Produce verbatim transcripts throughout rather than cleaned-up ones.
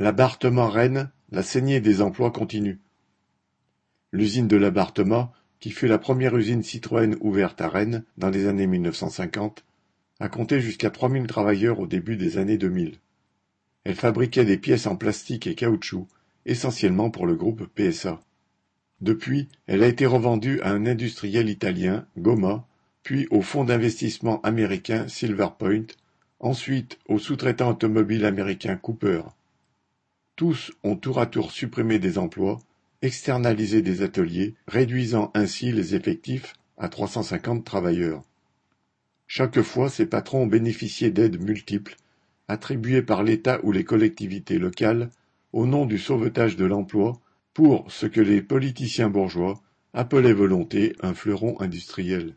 La Barre Thomas Rennes, la saignée des emplois continue. L'usine de La Barre Thomas, qui fut la première usine Citroën ouverte à Rennes dans les années mille neuf cent cinquante, a compté jusqu'à trois mille travailleurs au début des années deux mille. Elle fabriquait des pièces en plastique et caoutchouc, essentiellement pour le groupe P S A. Depuis, elle a été revendue à un industriel italien, Goma, puis au fonds d'investissement américain Silverpoint, ensuite au sous-traitant automobile américain Cooper. Tous ont tour à tour supprimé des emplois, externalisé des ateliers, réduisant ainsi les effectifs à trois cent cinquante travailleurs. Chaque fois, ces patrons ont bénéficié d'aides multiples, attribuées par l'État ou les collectivités locales, au nom du sauvetage de l'emploi, pour ce que les politiciens bourgeois appelaient volonté un fleuron industriel.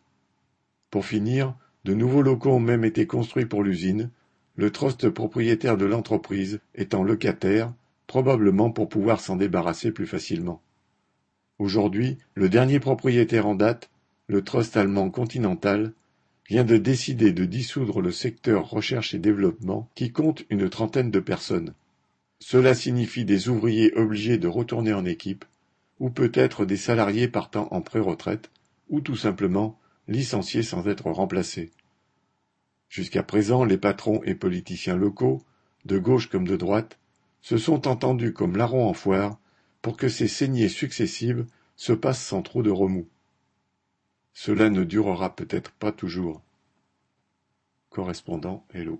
Pour finir, de nouveaux locaux ont même été construits pour l'usine, le trust propriétaire de l'entreprise étant locataire, probablement pour pouvoir s'en débarrasser plus facilement. Aujourd'hui, le dernier propriétaire en date, le trust allemand Continental, vient de décider de dissoudre le secteur recherche et développement qui compte une trentaine de personnes. Cela signifie des ouvriers obligés de retourner en équipe, ou peut-être des salariés partant en pré-retraite, ou tout simplement licenciés sans être remplacés. Jusqu'à présent, les patrons et politiciens locaux, de gauche comme de droite, se sont entendus comme larrons en foire pour que ces saignées successives se passent sans trop de remous. Cela ne durera peut-être pas toujours. Correspondant Hello.